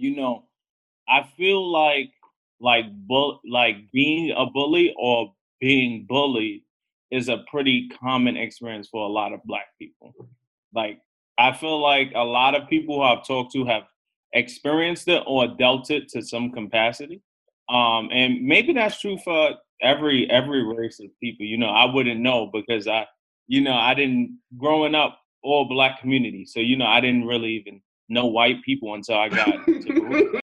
you know, I feel like being a bully or being bullied is a pretty common experience for a lot of Black people. Like, I feel like a lot of people who I've talked to have experienced it or dealt it to some capacity. And maybe that's true for every race of people. You know, I wouldn't know because I didn't, growing up, all Black community. So, you know, I didn't really even know white people until I got to Baruch.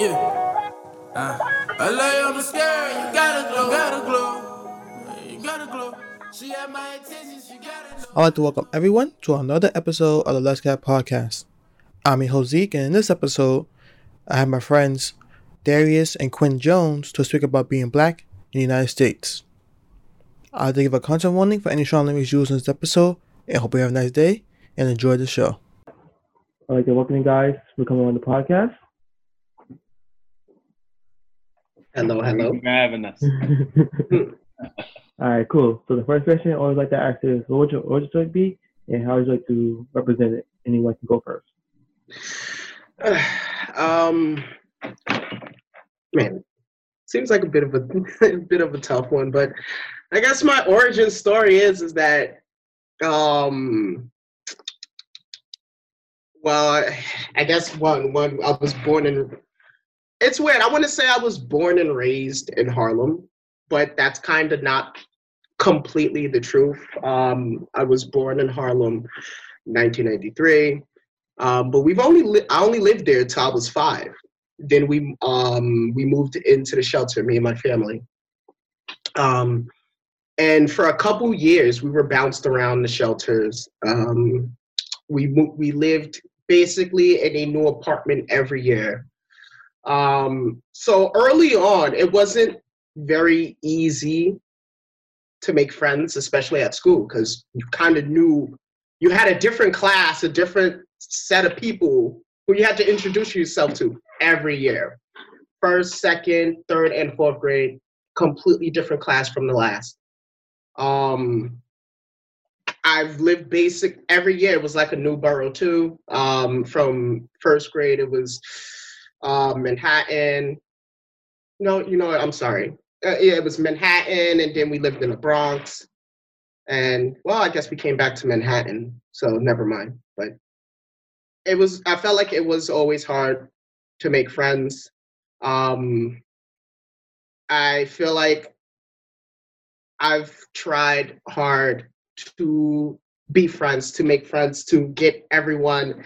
Yeah. I lay on the scale, you gotta glow. She had my attention, she gotta know. I'd like to welcome everyone to another episode of the Let's Cap Podcast. I'm your host Zeke, and in this episode, I have my friends Darius and Quinn Jones to speak about being Black in the United States. I'd like to give a content warning for any strong language used in this episode, and hope you have a nice day and enjoy the show. I'd like to welcome you guys for coming on the podcast. Hello. Thank you for having us. All right, cool. So the first question I always like to ask is, what would your origin story be, and how would you like to represent it? Anyone can go first. Man, seems like a bit of a tough one, but I guess my origin story is that I was born in. It's weird. I want to say I was born and raised in Harlem, but that's kind of not completely the truth. I was born in Harlem, 1993, but I only lived there till I was 5. Then we moved into the shelter, me and my family, and for a couple years we were bounced around the shelters. We lived basically in a new apartment every year. So early on, it wasn't very easy to make friends, especially at school, because you kind of knew you had a different class, a different set of people who you had to introduce yourself to every year. First, second, third, and fourth grade, completely different class from the last. I've lived every year it was like a new borough too. From first grade, it was Manhattan. No, you know what? I'm sorry. Yeah, it was Manhattan, and then we lived in the Bronx. And, well, I guess we came back to Manhattan, so never mind. But I felt like it was always hard to make friends. I feel like I've tried hard to be friends, to make friends, to get everyone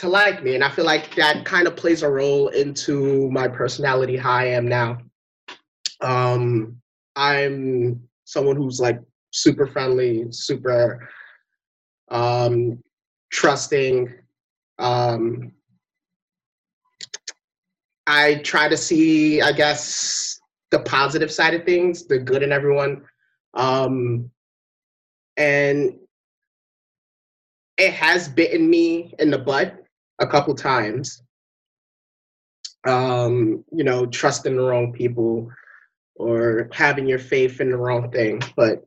to like me. And I feel like that kind of plays a role into my personality, how I am now. I'm someone who's like super friendly, super trusting. I try to see, I guess, the positive side of things, the good in everyone. And it has bitten me in the butt a couple times. You know, trusting the wrong people or having your faith in the wrong thing. But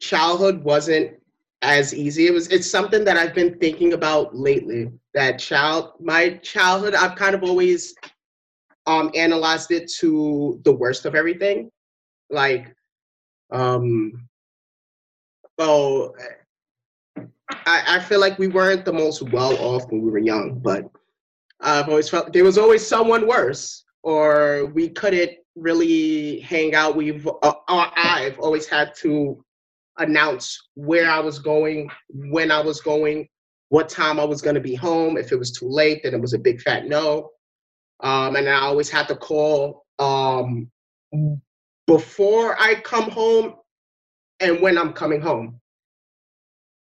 childhood wasn't as easy. It's something that I've been thinking about lately. My childhood, I've kind of always analyzed it to the worst of everything. Like, I feel like we weren't the most well-off when we were young, but I've always felt there was always someone worse, or we couldn't really hang out. I've always had to announce where I was going, when I was going, what time I was going to be home. If it was too late, then it was a big fat no. And I always had to call before I come home and when I'm coming home.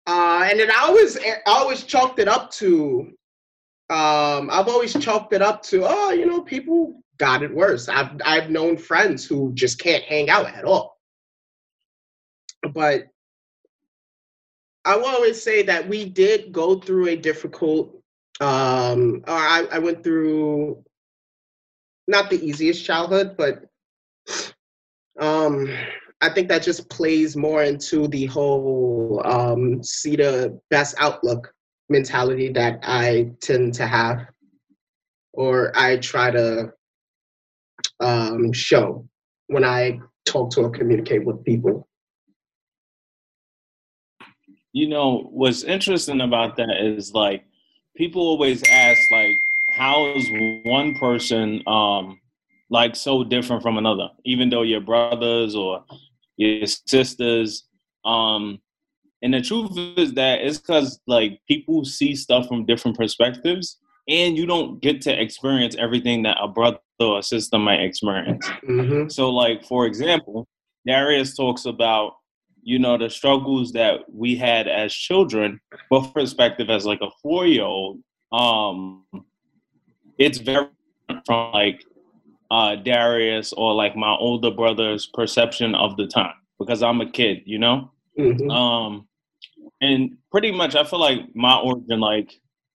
And then I always chalked it up to, oh, you know, people got it worse. I've known friends who just can't hang out at all. But I will always say that we did go through a difficult, I went through not the easiest childhood, but I think that just plays more into the whole see the best outlook mentality that I tend to have, or I try to show when I talk to or communicate with people. You know, what's interesting about that is, like, people always ask, like, how is one person like so different from another, even though you're brothers or your sisters. And the truth is that it's because, like, people see stuff from different perspectives, and you don't get to experience everything that a brother or a sister might experience. Mm-hmm. So, like, for example, Darius talks about, you know, the struggles that we had as children, but perspective as, like, a 4-year-old, it's very different from, like, Darius or, like, my older brother's perception of the time, because I'm a kid, you know? Mm-hmm. And pretty much I feel like my origin, like,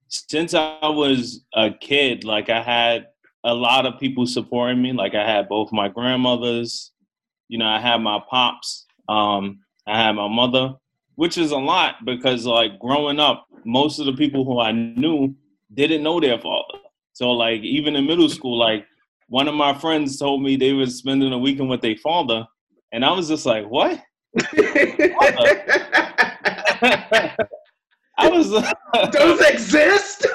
since I was a kid, like, I had a lot of people supporting me. Like, I had both my grandmothers, you know, I had my pops, I had my mother, which is a lot because, like, growing up, most of the people who I knew didn't know their father. So, like, even in middle school, like, one of my friends told me they were spending a weekend with their father, and I was just like, what? I was those exist.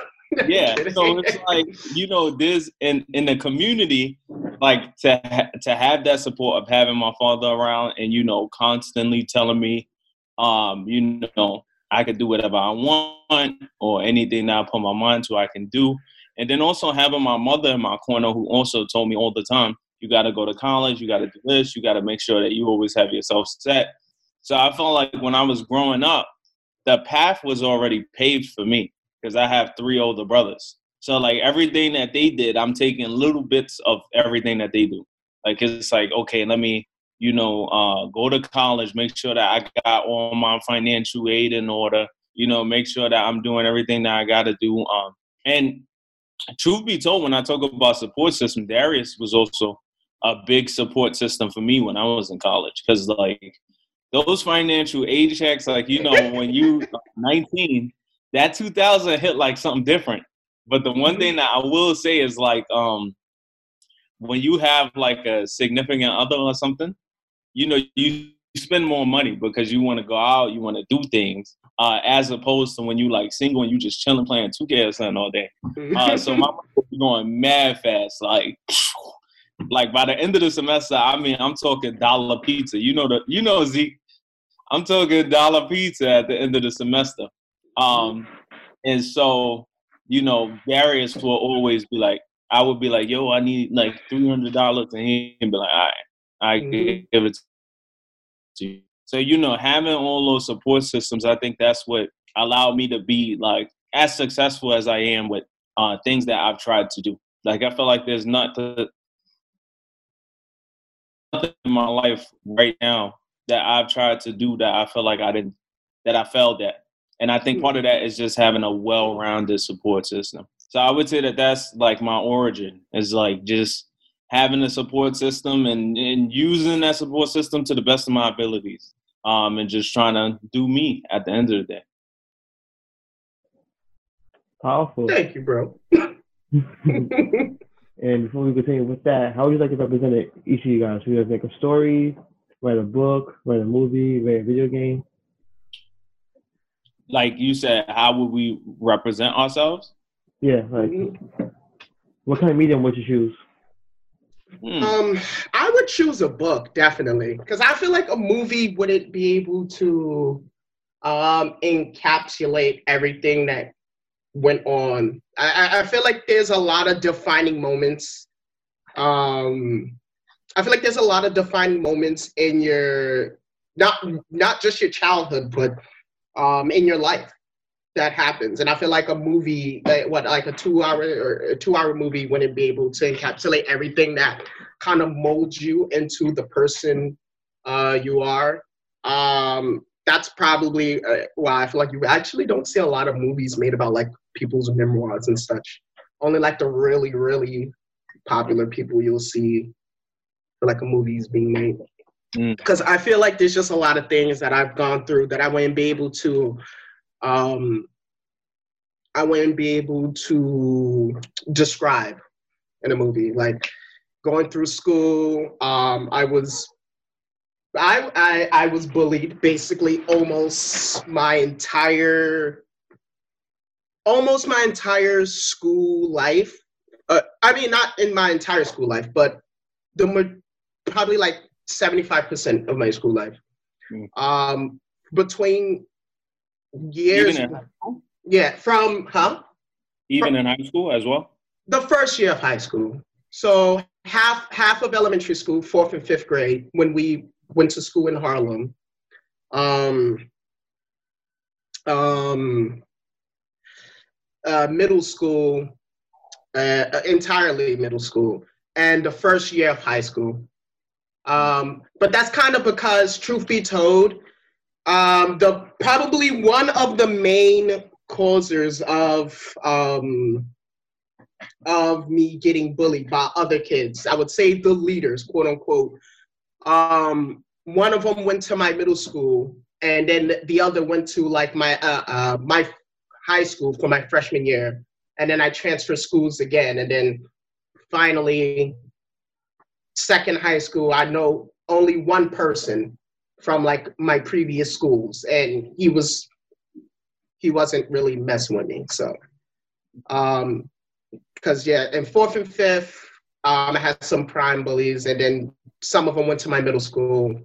Yeah, so it's like, you know, this in the community, like, to have that support of having my father around and, you know, constantly telling me, you know, I could do whatever I want, or anything that I put my mind to, I can do. And then also having my mother in my corner, who also told me all the time, you got to go to college, you got to do this, you got to make sure that you always have yourself set. So I felt like when I was growing up, the path was already paved for me because I have 3 older brothers. So, like, everything that they did, I'm taking little bits of everything that they do. Like, it's like, okay, let me, you know, go to college, make sure that I got all my financial aid in order, you know, make sure that I'm doing everything that I got to do. And truth be told, when I talk about support system, Darius was also a big support system for me when I was in college. Because, like, those financial aid checks, like, you know, when you 19, that 2000 hit like something different. But the one thing that I will say is, like, when you have, like, a significant other or something, you know, you spend more money because you want to go out, you want to do things, as opposed to when you, like, single and you just chilling, playing 2K or something all day. So my mom was going mad fast, like, by the end of the semester, I mean, I'm talking dollar pizza. You know, Zeke, I'm talking dollar pizza at the end of the semester. And so, you know, Darius will always be like, I would be like, yo, I need like $300, and he can be like, all right, I give it to you. So, you know, having all those support systems, I think that's what allowed me to be, like, as successful as I am with things that I've tried to do. Like, I feel like there's nothing in my life right now that I've tried to do that I feel like I failed at. And I think part of that is just having a well-rounded support system. So I would say that that's, like, my origin, is, like, just having a support system and using that support system to the best of my abilities, and just trying to do me at the end of the day. Powerful. Thank you, bro. And before we continue with that, how would you like to represent it, each of you guys? Would you guys make a story, write a book, write a movie, write a video game? Like you said, how would we represent ourselves? Yeah, like, what kind of medium would you choose? I would choose a book, definitely, because I feel like a movie wouldn't be able to encapsulate everything that went on. I feel like there's a lot of defining moments. I feel like there's a lot of defining moments in your, not just your childhood, but in your life that happens. And I feel like a movie, a 2-hour movie wouldn't be able to encapsulate everything that kind of molds you into the person you are. That's probably why I feel like you actually don't see a lot of movies made about, like, people's memoirs and such. Only, like, the really, really popular people you'll see for, like, a movie is being made. Because I feel like there's just a lot of things that I've gone through that I wouldn't be able to, describe in a movie. Like going through school, I was bullied basically almost my entire school life. I mean, not in my entire school life, but probably like 75% of my school life. Between years. Even in high school? Yeah, in high school as well? The first year of high school. So half of elementary school, 4th and 5th grade, when we went to school in Harlem. Middle school, entirely middle school, and the first year of high school. But that's kind of because, truth be told, probably one of the main causes of me getting bullied by other kids, I would say the leaders, quote unquote. One of them went to my middle school, and then the other went to like my high school for my freshman year, and then I transferred schools again, and then finally, second high school, I know only one person from like my previous schools, and he wasn't really messing with me. So, because in 4th and 5th, I had some prime bullies, and then some of them went to my middle school,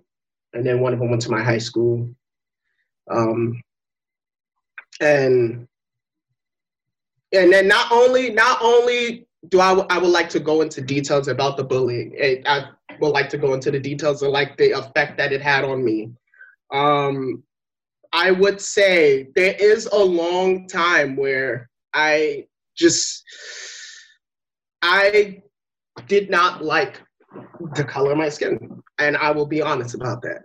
and then one of them went to my high school, and then not only do I would like to go into details about the bullying. I would like to go into the details of like the effect that it had on me. I would say there is a long time where I did not like the color of my skin. And I will be honest about that.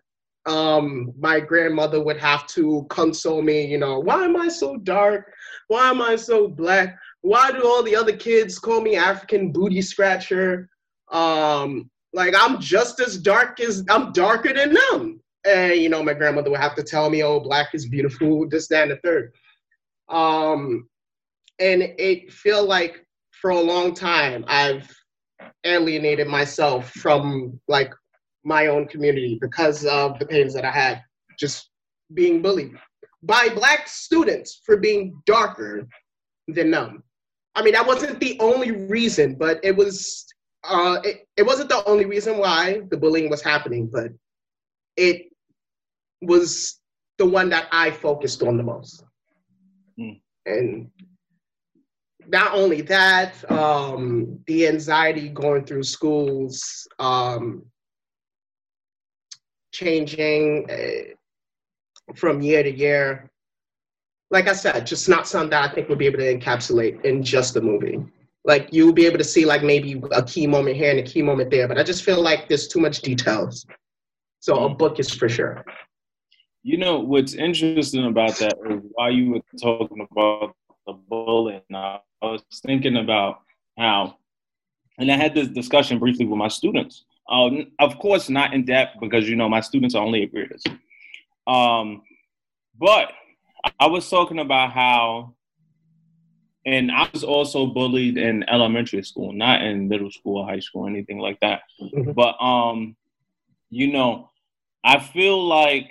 My grandmother would have to console me, why am I so dark? Why am I so black? Why do all the other kids call me African booty scratcher? Like I'm just as dark as, I'm darker than them. And my grandmother would have to tell me, oh, black is beautiful, this, that, and the third. And it feel like for a long time, I've alienated myself from like my own community because of the pains that I had just being bullied by black students for being darker than them. I mean, that wasn't the only reason, but it was, it wasn't the only reason why the bullying was happening, but it was the one that I focused on the most. And not only that, the anxiety going through schools, changing from year to year. Like I said, just not something that I think we'll be able to encapsulate in just the movie. Like you'll be able to see like maybe a key moment here and a key moment there, but I just feel like there's too much details. So a book is for sure. What's interesting about that is while you were talking about the bullying, I was thinking about how, and I had this discussion briefly with my students. Of course, not in depth because, my students are only 8th graders. But I was talking about how, and I was also bullied in elementary school, not in middle school, high school, anything like that. But, I feel like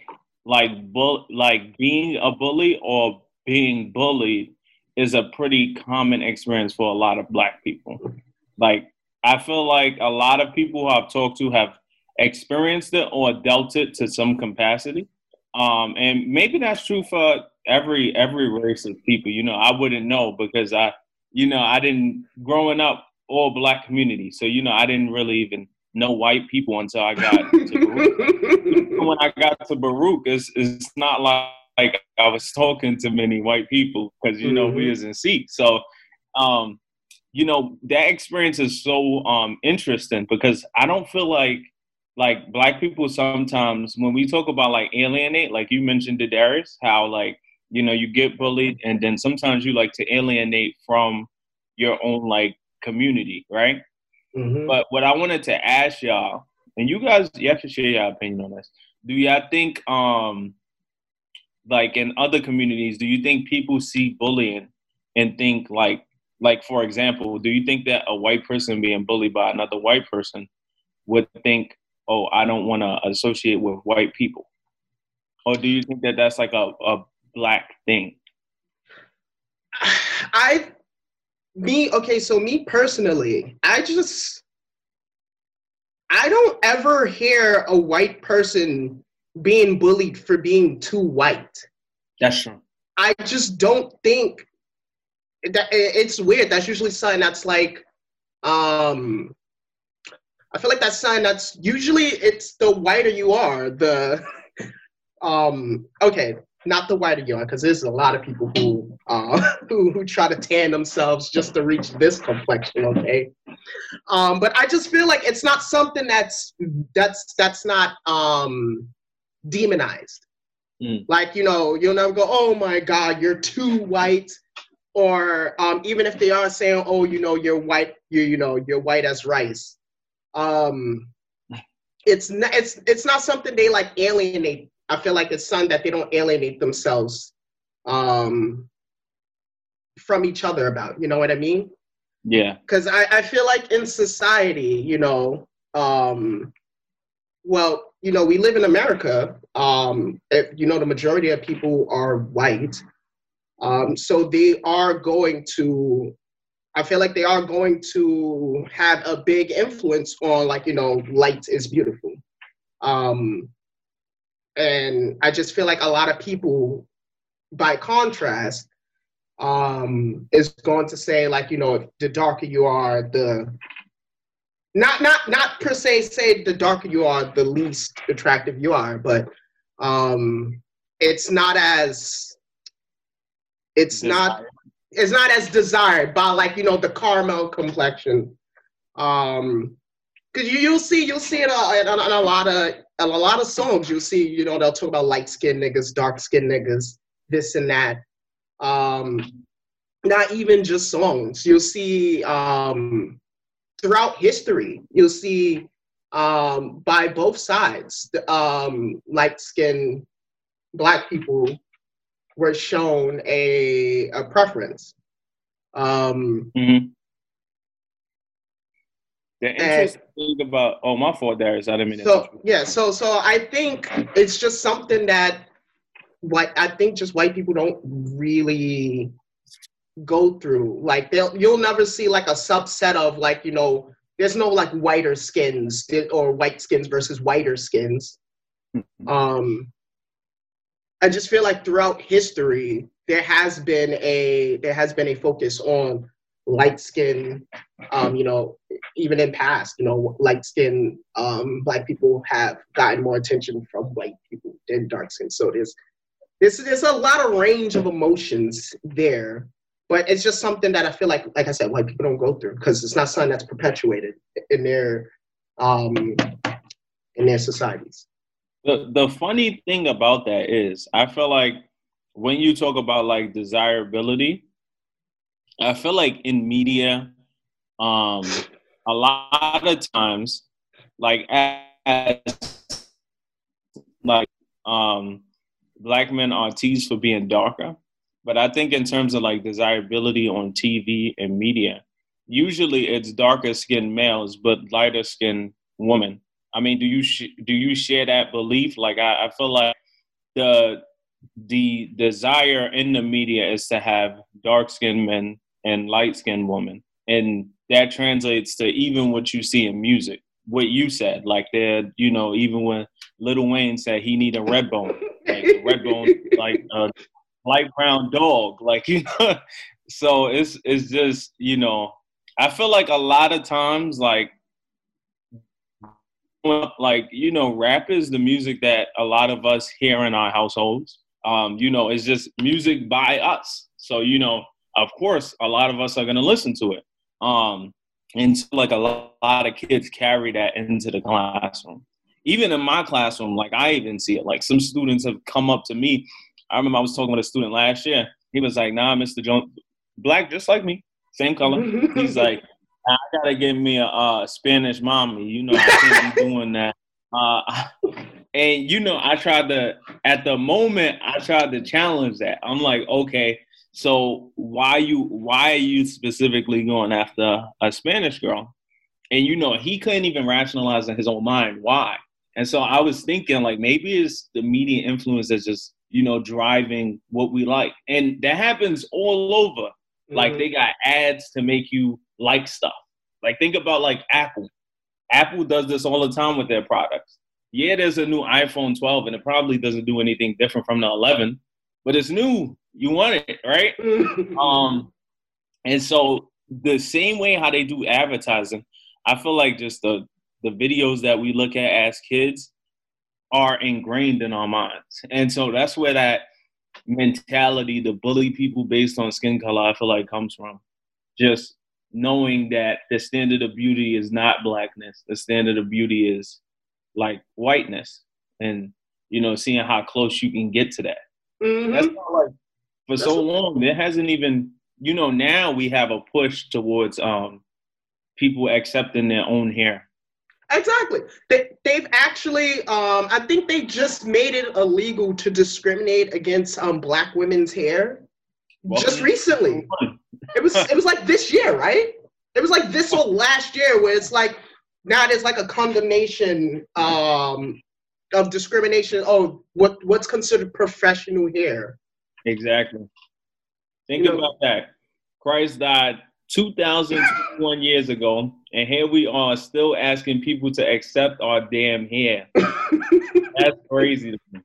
being a bully or being bullied is a pretty common experience for a lot of black people. Like, I feel like a lot of people I've talked to have experienced it or dealt it to some capacity. And maybe that's true for every race of people. I wouldn't know because I didn't, growing up, all black community. So, I didn't really even know white people until I got to Baruch. When I got to Baruch, it's not like I was talking to many white people because, we was in Sikh. So, that experience is so interesting because I don't feel like black people sometimes when we talk about like alienate, like you mentioned to Darius, how like, you get bullied and then sometimes you like to alienate from your own like community, right? But what I wanted to ask y'all and you guys, you have to share your opinion on this. Do y'all think, like in other communities, do you think people see bullying and think like for example, do you think that a white person being bullied by another white person would think, oh, I don't want to associate with white people? Or do you think that that's like a black thing? Me personally, I don't ever hear a white person being bullied for being too white. That's true. I just don't think that it's weird. That's usually a sign that's like, I feel like that sign that's usually it's the whiter you are, the, okay, not the whiter you are, because there's a lot of people who try to tan themselves just to reach this complexion, okay? But I just feel like it's not something that's not demonized. Mm. Like, you'll never go, oh my God, you're too white. Or even if they are saying, oh, you're white, you're white as rice. It's not something they like alienate. I feel like it's something that they don't alienate themselves from each other about, you know what I mean? Yeah. Cause I feel like in society, we live in America. The majority of people are white. So they are going to, I feel like they are going to have a big influence on light is beautiful. And I just feel like a lot of people, by contrast, is going to say the darker you are, not per se say the darker you are, the least attractive you are, but it's not as desired by the caramel complexion, because you'll see it in a lot of songs. You'll see they'll talk about light skinned niggas, dark skinned niggas, this and that. Not even just songs. You'll see throughout history. You'll see by both sides, light skinned black people were shown a preference. Mm-hmm. The interesting thing about, oh, my fault, Darius, I didn't mean that. Yeah, so I think it's just something that white people don't really go through. Like you'll never see a subset of there's no whiter skins or white skins versus whiter skins. Mm-hmm. I just feel like throughout history there has been a focus on light skin, even in past, light skin black people have gotten more attention from white people than dark skin. So there's a lot of range of emotions there, but it's just something that I feel like I said, white people don't go through because it's not something that's perpetuated in their societies. The funny thing about that is I feel like when you talk about desirability, I feel like in media, a lot of times, black men are teased for being darker. But I think in terms of desirability on TV and media, usually it's darker skinned males, but lighter skinned women. I mean, do you share that belief? I feel like the desire in the media is to have dark-skinned men and light-skinned women, and that translates to even what you see in music. What you said, even when Lil Wayne said he need a red bone, the red bone a light brown dog, So it's just I feel like a lot of times rap is the music that a lot of us hear in our households. It's just music by us. So, of course, a lot of us are going to listen to it. And so, a lot of kids carry that into the classroom. Even in my classroom, I even see it. Some students have come up to me. I remember I was talking with a student last year. He was like, nah, Mr. Jones, black just like me, same color. He's like, I gotta get me a Spanish mommy. You know, I keep doing that. And you know, I tried to. At the moment, I tried to challenge that. I'm like, okay, so why are you specifically going after a Spanish girl? And you know, he couldn't even rationalize in his own mind why. And so I was thinking, like, maybe it's the media influence that's just, you know, driving what we like. And that happens all over. Mm-hmm. Like, they got ads to make you like stuff. Like, think about, like, Apple. Apple does this all the time with their products. Yeah, there's a new iPhone 12, and it probably doesn't do anything different from the 11. But it's new. You want it, right? And so the same way how they do advertising, I feel like just the videos that we look at as kids are ingrained in our minds. And so that's where that mentality to bully people based on skin color, I feel like, comes from. Just knowing that the standard of beauty is not blackness. The standard of beauty is, like, whiteness. And, you know, seeing how close you can get to that. Mm-hmm. That's not like, for so long, there hasn't even, you know, now we have a push towards people accepting their own hair. Exactly. They've actually, I think they just made it illegal to discriminate against black women's hair. Well, just recently. It was like this year, right? It was like this or last year, where it's like, now there's like a condemnation of discrimination. Oh, what's considered professional hair. Exactly. Think about that. Christ died 2,021 years ago, and here we are still asking people to accept our damn hair. That's crazy to me.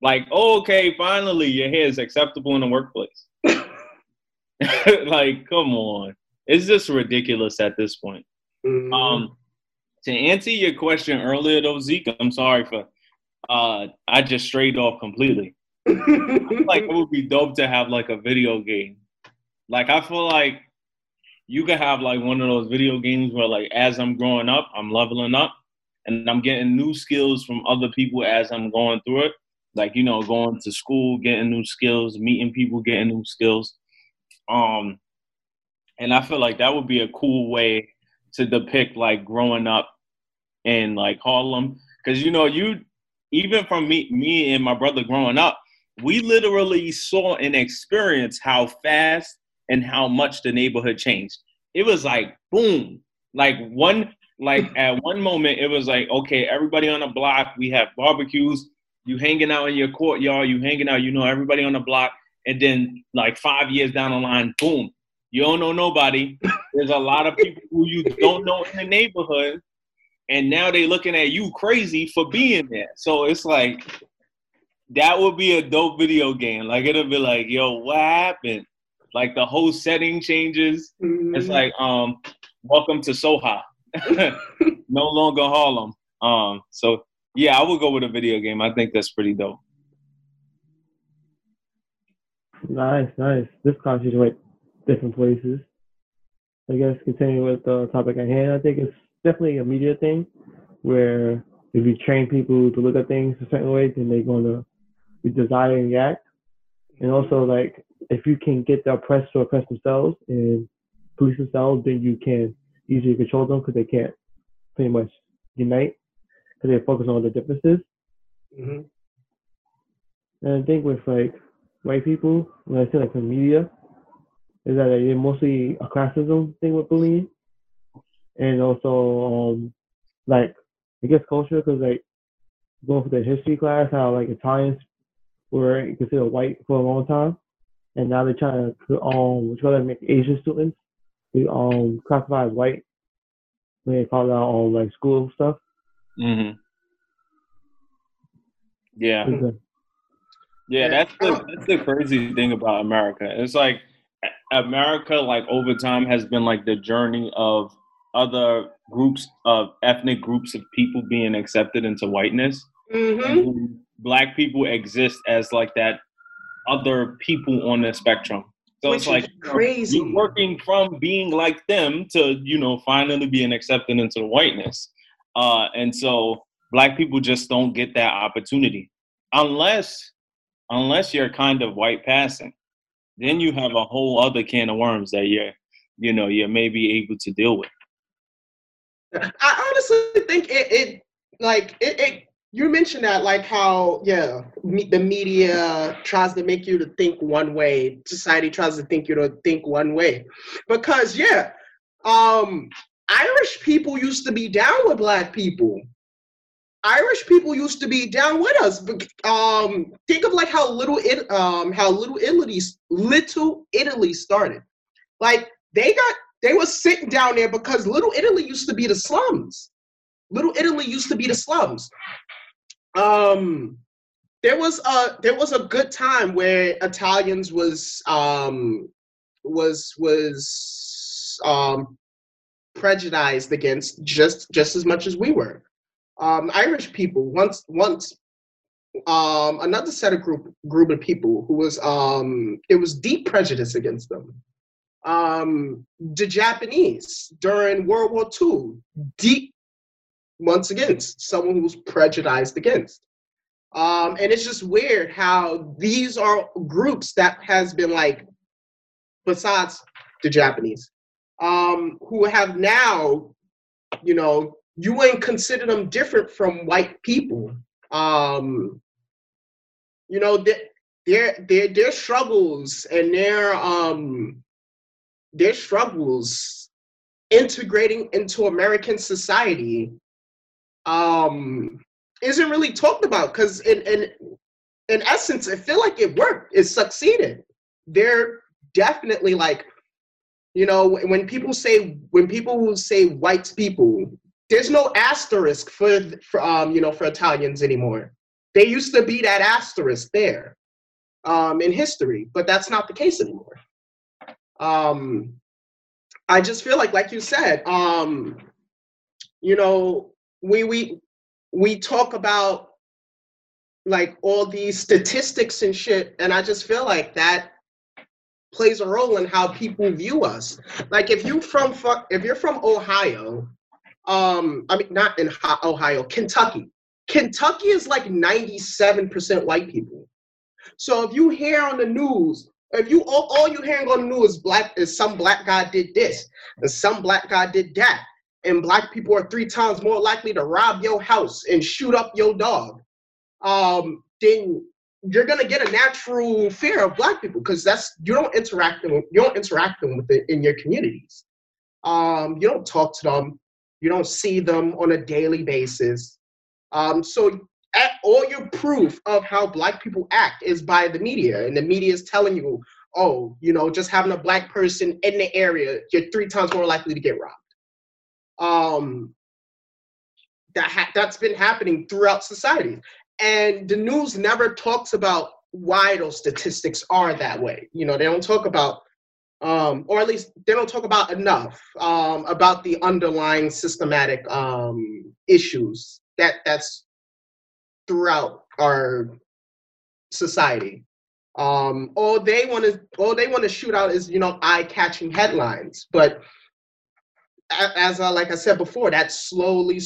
Like, oh, okay, finally your hair is acceptable in the workplace. Like, come on. It's just ridiculous at this point. Mm-hmm. To answer your question earlier, though, Zeke, I'm sorry for I just strayed off completely. I feel like it would be dope to have, like, a video game. Like, I feel like you could have, like, one of those video games where, like, as I'm growing up, I'm leveling up, and I'm getting new skills from other people as I'm going through it. Like, you know, going to school, getting new skills, meeting people, getting new skills. And I feel like that would be a cool way to depict, like, growing up in, like, Harlem. Because, you know, even from me and my brother growing up, we literally saw and experienced how fast and how much the neighborhood changed. It was like, boom. Like at one moment, it was like, okay, everybody on the block, we have barbecues, you hanging out in your courtyard, you hanging out, you know, everybody on the block. And then, like, 5 years down the line, boom, you don't know nobody. There's a lot of people who you don't know in the neighborhood. And now they looking at you crazy for being there. So it's like, that would be a dope video game. Like, it'll be like, yo, what happened? Like, the whole setting changes. Mm-hmm. It's like, welcome to Soha. No longer Harlem. So, yeah, I would go with a video game. I think that's pretty dope. Nice. This conversation went different places. I guess continuing with the topic at hand, I think it's definitely a media thing where if you train people to look at things a certain way, then they're going to be desiring and act. And also, like, if you can get the oppressed to oppress themselves and police themselves, then you can easily control them because they can't pretty much unite because they focus on the differences. Mm-hmm. And I think with, like, white people, when I say, like, the media, is that it's mostly a classism thing with bullying. And also, like, I guess culture, because, like, going for the history class, how, like, Italians were considered white for a long time. And now they're trying to make Asian students be classified as white when they call out on, like, school stuff. Mm-hmm. Yeah. Yeah, that's the crazy thing about America. It's like America, like, over time has been, like, the journey of other groups of ethnic groups of people being accepted into whiteness. Mm-hmm. Black people exist as, like, that other people on the spectrum. So which it's like crazy. You're working from being like them to, you know, finally being accepted into whiteness. And so black people just don't get that opportunity unless you're kind of white passing. Then you have a whole other can of worms that you're you know, you may be able to deal with. I honestly think it you mentioned that, like how, yeah, the media tries to make you to think one way. Society tries to think you to think one way. Because, yeah, Irish people used to be down with black people. Irish people used to be down with us. Think of like how Little Italy started. Like they were sitting down there because Little Italy used to be the slums. There was a good time where Italians was prejudiced against just as much as we were. Irish people once another set of group of people who was it was deep prejudice against them. The Japanese during World War II, deep. Once again, someone who's prejudiced against. And it's just weird how these are groups that has been like, besides the Japanese, who have now, you know, you wouldn't consider them different from white people. You know, their struggles and their struggles integrating into American society isn't really talked about, because in essence, I feel like it worked. It succeeded. They're definitely like, you know, when people say white people, there's no asterisk for Italians anymore. They used to be that asterisk there in history, but that's not the case anymore. I just feel like you said, you know, we talk about like all these statistics and shit, and I just feel like that plays a role in how people view us. Like if you're from Ohio, I mean not in Ohio, Kentucky. Kentucky is like 97% white people. So if you hear on the news, all you hearing on the news is some black guy did this and some black guy did that. And black people are 3 times more likely to rob your house and shoot up your dog, then you're gonna get a natural fear of black people, because that's you don't interact them with it in your communities. You don't talk to them, you don't see them on a daily basis. So all your proof of how black people act is by the media, and the media is telling you, oh, you know, just having a black person in the area, you're 3 times more likely to get robbed. That's been happening throughout society, and the news never talks about why those statistics are that way. You know, they don't talk about, or at least they don't talk about enough about the underlying systematic issues that's throughout our society. All they want to shoot out is, you know, eye-catching headlines, but. As like I said before, that slowly,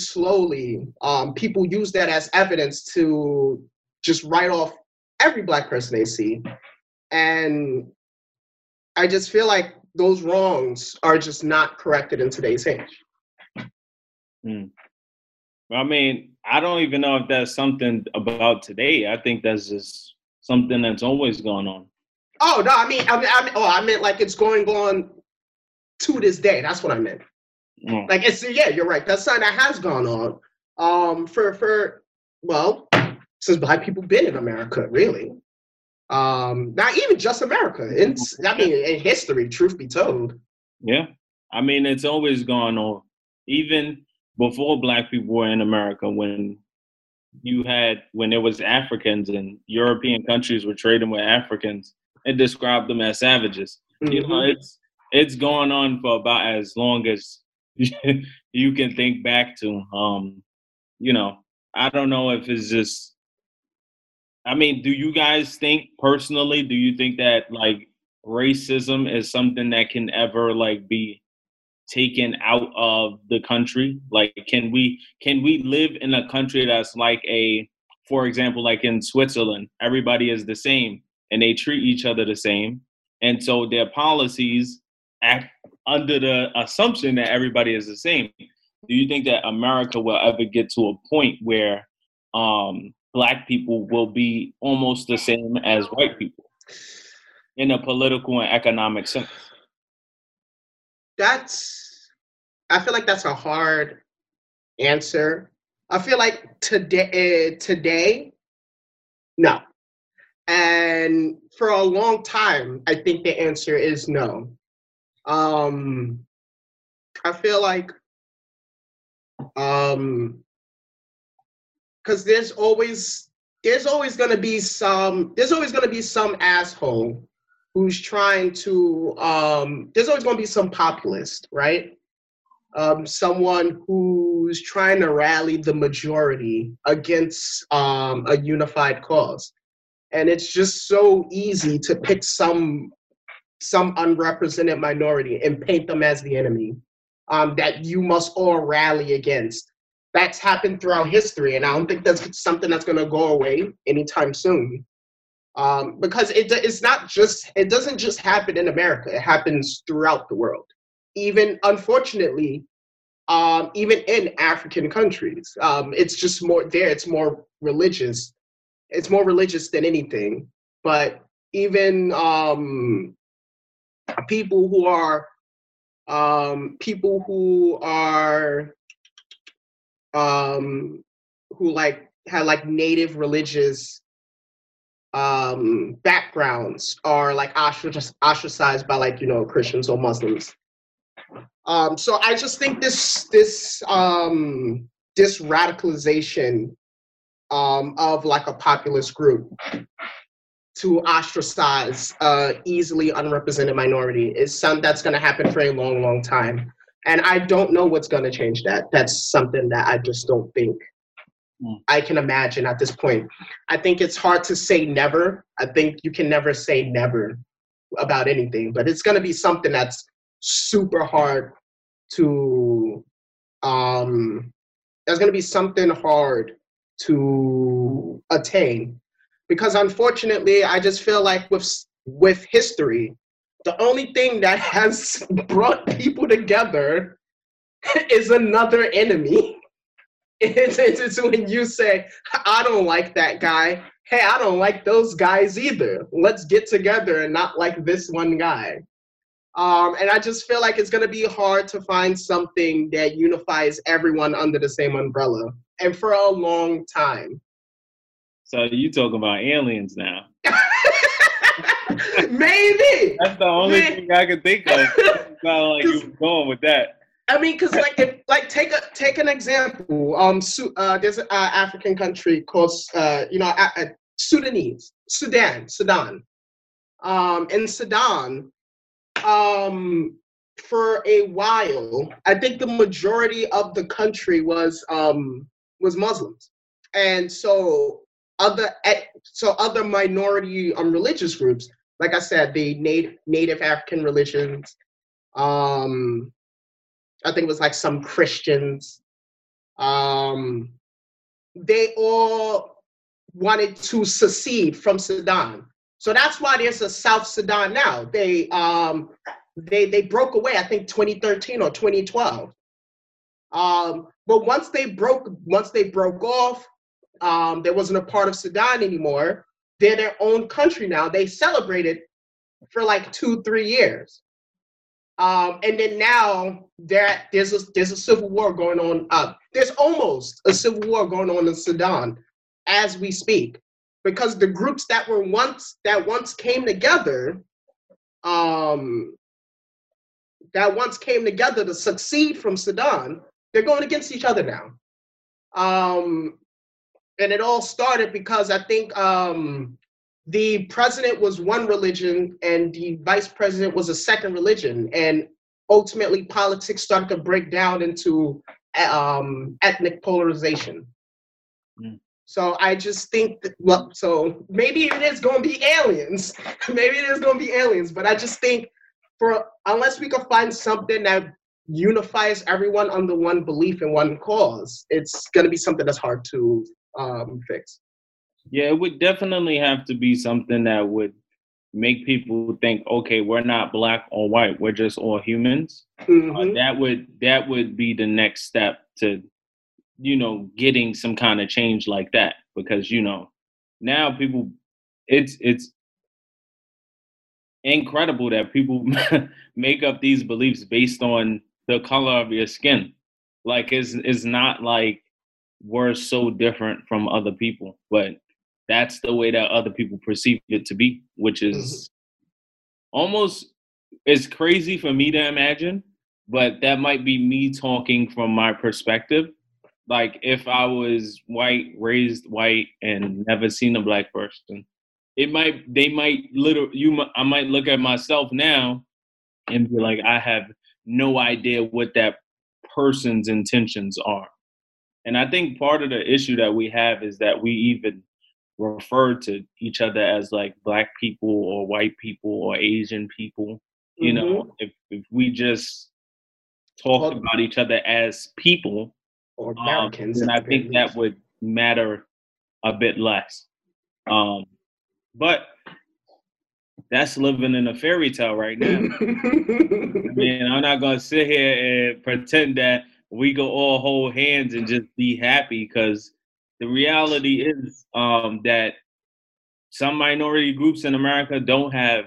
people use that as evidence to just write off every black person they see. And I just feel like those wrongs are just not corrected in today's age. Mm. Well, I mean, I don't even know if that's something about today. I think that's just something that's always going on. Oh, no, I meant like it's going on to this day. That's what I meant. Like it's, yeah, you're right. That's something that has gone on for since black people been in America, really. Not even just America. In history, truth be told. Yeah, I mean, it's always gone on, even before black people were in America. When there was Africans and European countries were trading with Africans and described them as savages. Mm-hmm. You know, it's gone on for about as long as. You can think back to, you know, I don't know if it's just, I mean, do you guys think personally, do you think that like racism is something that can ever like be taken out of the country? Like, can we live in a country that's like for example, like in Switzerland, everybody is the same and they treat each other the same. And so their policies act under the assumption that everybody is the same. Do you think that America will ever get to a point where black people will be almost the same as white people in a political and economic sense? I feel like that's a hard answer. I feel like today, no. And for a long time, I think the answer is no. I feel like, because there's always gonna be some asshole who's trying to, there's always gonna be some populist, right? Someone who's trying to rally the majority against a unified cause. And it's just so easy to pick some unrepresented minority and paint them as the enemy that you must all rally against. That's happened throughout history, and I don't think that's something that's going to go away anytime soon. Because it doesn't just happen in America. It happens throughout the world. Even, unfortunately, even in African countries, it's just more there. It's more religious. It's more religious than anything, but even people who had native religious backgrounds are like ostracized by Christians or Muslims. So I just think this radicalization of like a populist group to ostracize easily unrepresented minority is something that's going to happen for a long, long time. And I don't know what's going to change that. That's something that I just don't think I can imagine at this point. I think it's hard to say never. I think you can never say never about anything, but it's going to be something that's super hard to, there's going to be something hard to attain, because unfortunately I just feel like with history, the only thing that has brought people together is another enemy. It's when you say, I don't like that guy, hey, I don't like those guys either, let's get together and not like this one guy. And I just feel like it's going to be hard to find something that unifies everyone under the same umbrella, and for a long time. So you talking about aliens now? Maybe. That's the only thing I can think of. It's not like you were going with that. I mean, because take an example. There's an African country called Sudan. In Sudan, for a while, I think the majority of the country was Muslims, and so other minority religious groups, like I said, the native African religions, I think it was like some Christians, they all wanted to secede from Sudan. So that's why there's a South Sudan now. They broke away, I think 2013 or 2012. But once they broke off, they wasn't a part of Sudan anymore. They're their own country now. They celebrated for like 2-3 years, and then now there's a civil war going on. There's almost a civil war going on in Sudan as we speak, because the groups that once came together, to succeed from Sudan, they're going against each other now. And it all started because I think the president was one religion and the vice president was a second religion. And ultimately politics started to break down into ethnic polarization. Mm. So I just think so maybe it is going to be aliens. Maybe it is going to be aliens, but I just think unless we can find something that unifies everyone under one belief and one cause, it's going to be something that's hard to fix. Yeah, it would definitely have to be something that would make people think, okay, we're not black or white, we're just all humans. Mm-hmm. That would be the next step to, you know, getting some kind of change like that. Because, you know, now people, it's incredible that people make up these beliefs based on the color of your skin. Like, it's not like we're so different from other people, but that's the way that other people perceive it to be, which is almost, it's crazy for me to imagine, but that might be me talking from my perspective. Like, if I was white, raised white, and never seen a black person, I might look at myself now and be like, I have no idea what that person's intentions are. And I think part of the issue that we have is that we even refer to each other as like black people or white people or Asian people. Mm-hmm. You know, if we just talked about each other as people or Americans, then I think that would matter a bit less. But that's living in a fairy tale right now. I mean, I'm not gonna sit here and pretend that we go all hold hands and just be happy, because the reality is that some minority groups in America don't have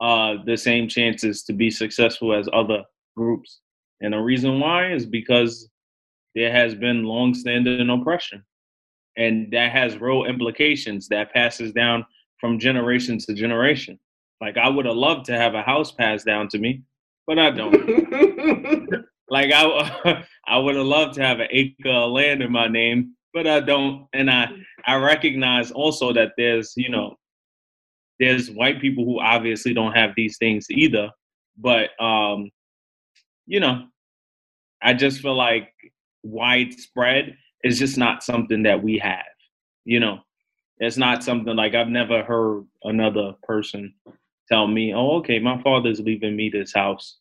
the same chances to be successful as other groups. And the reason why is because there has been longstanding oppression. And that has real implications that passes down from generation to generation. Like, I would have loved to have a house passed down to me, but I don't. Like, I would have loved to have an acre of land in my name, but I don't. And I recognize also that there's, you know, there's white people who obviously don't have these things either. But, you know, I just feel like widespread is just not something that we have, you know. It's not something like, I've never heard another person tell me, oh, okay, my father's leaving me this house.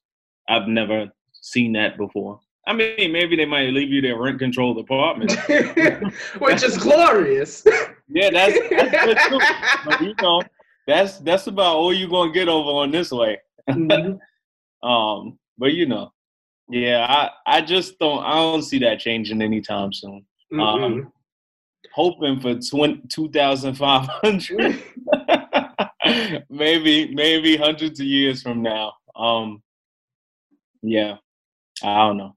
I've never seen that before. I mean, maybe they might leave you their rent-controlled apartment. Which is glorious. Yeah, that's good too. But, you know, that's about all you're going to get over on this way. Mm-hmm. But, you know, yeah, I don't see that changing anytime soon. Mm-hmm. Hoping for 2,500, maybe hundreds of years from now. Yeah, I don't know.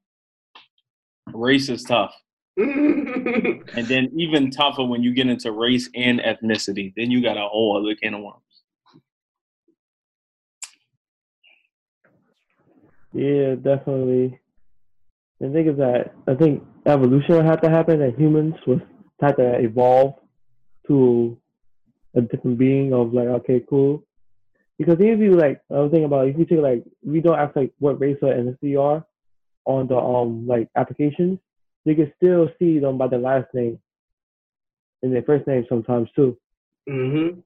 Race is tough. And then even tougher when you get into race and ethnicity, then you got a whole other can of worms. Yeah, definitely. The thing is that I think evolution would have to happen, that humans would have to evolve to a different being of like, okay, cool. Because if you like, I was thinking about, if you take like, we don't ask like what race or ethnicity you are on the like applications, they can still see them by their last name and their first name sometimes too. Mm-hmm.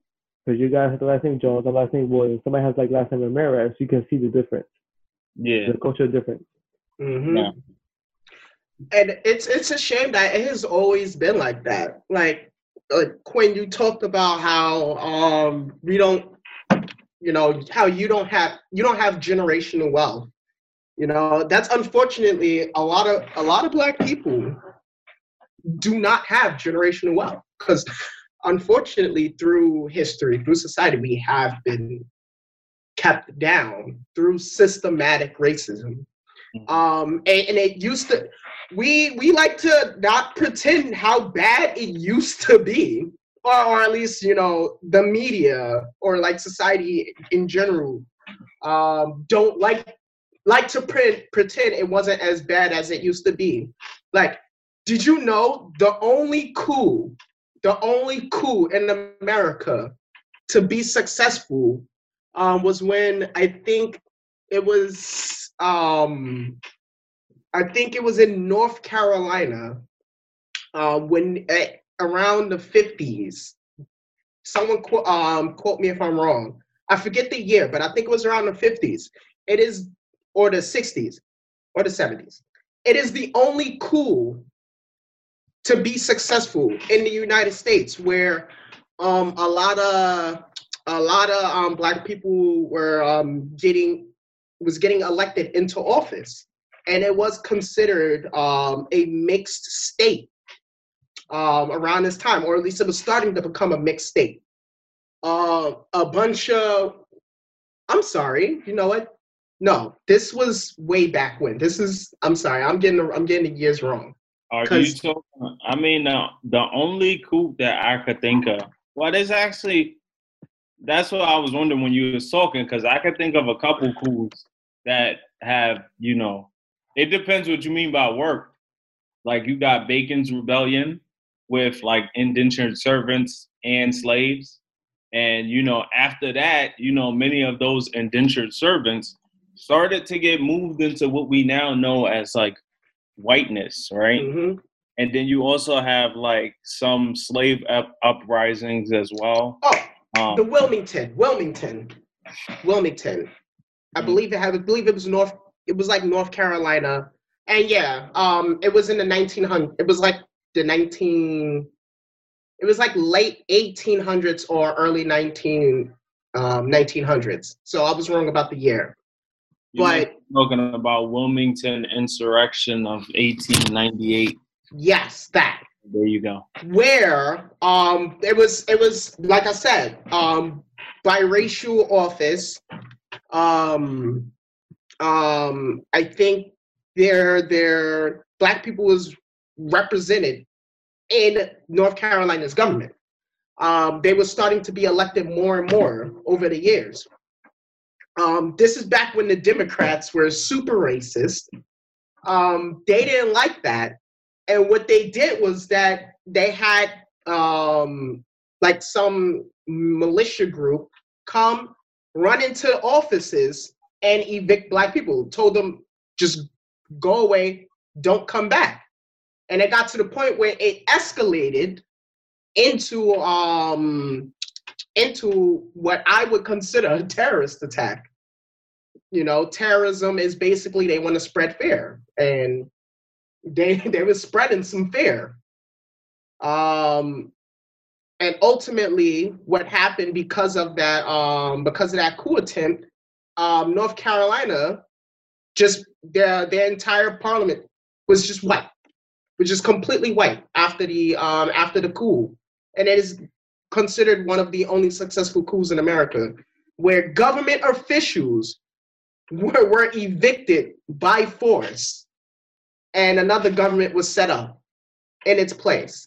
Because you guys have the last name Jones, the last name Williams. Somebody has like last name Ramirez, you can see the difference. Yeah, the cultural difference. Mm-hmm. Yeah. And it's a shame that it has always been like that. Like when you talked about how we don't. You know, how you don't have generational wealth. You know, that's unfortunately a lot of black people do not have generational wealth, because unfortunately through history, through society, we have been kept down through systematic racism. And it used to, we like to not pretend how bad it used to be. Or at least, you know, the media or like society in general don't like to pretend it wasn't as bad as it used to be. Like, did you know the only coup in America to be successful was when I think it was in North Carolina when. Around the 50s, someone quote me if I'm wrong. I forget the year, but I think it was around the 50s. It is, or the 60s, or the 70s. It is the only coup to be successful in the United States, where a lot of a lot of black people were getting elected into office, and it was considered a mixed state around this time, or at least it was starting to become a mixed state. A bunch of, I'm sorry, you know what? No, this was way back when. This is, I'm sorry, I'm getting the years wrong. Are you talking, I mean, the only coup that I could think of, well, there's actually, that's what I was wondering when you were talking, because I could think of a couple coups that have, you know, it depends what you mean by work. Like, you got Bacon's Rebellion with, like, indentured servants and slaves. And, you know, after that, you know, many of those indentured servants started to get moved into what we now know as, like, whiteness, right? Mm-hmm. And then you also have, like, some slave uprisings as well. Oh, the Wilmington. I believe it was North Carolina. And yeah, it was in the 1900s. It was like late 1800s or early 1900s. So I was wrong about the year. But you're talking about Wilmington insurrection of 1898. Yes, that. There you go. Where it was like I said, biracial office. I think their black people was represented in North Carolina's government. They were starting to be elected more and more over the years. This is back when the Democrats were super racist. They didn't like that. And what they did was that they had like some militia group come run into offices and evict black people, told them, just go away, don't come back. And it got to the point where it escalated into what I would consider a terrorist attack. You know, terrorism is basically they want to spread fear, and they were spreading some fear. And ultimately, what happened because of that coup attempt, North Carolina, just their entire parliament was just white, which is completely white after the coup, and it is considered one of the only successful coups in America, where government officials were evicted by force and another government was set up in its place.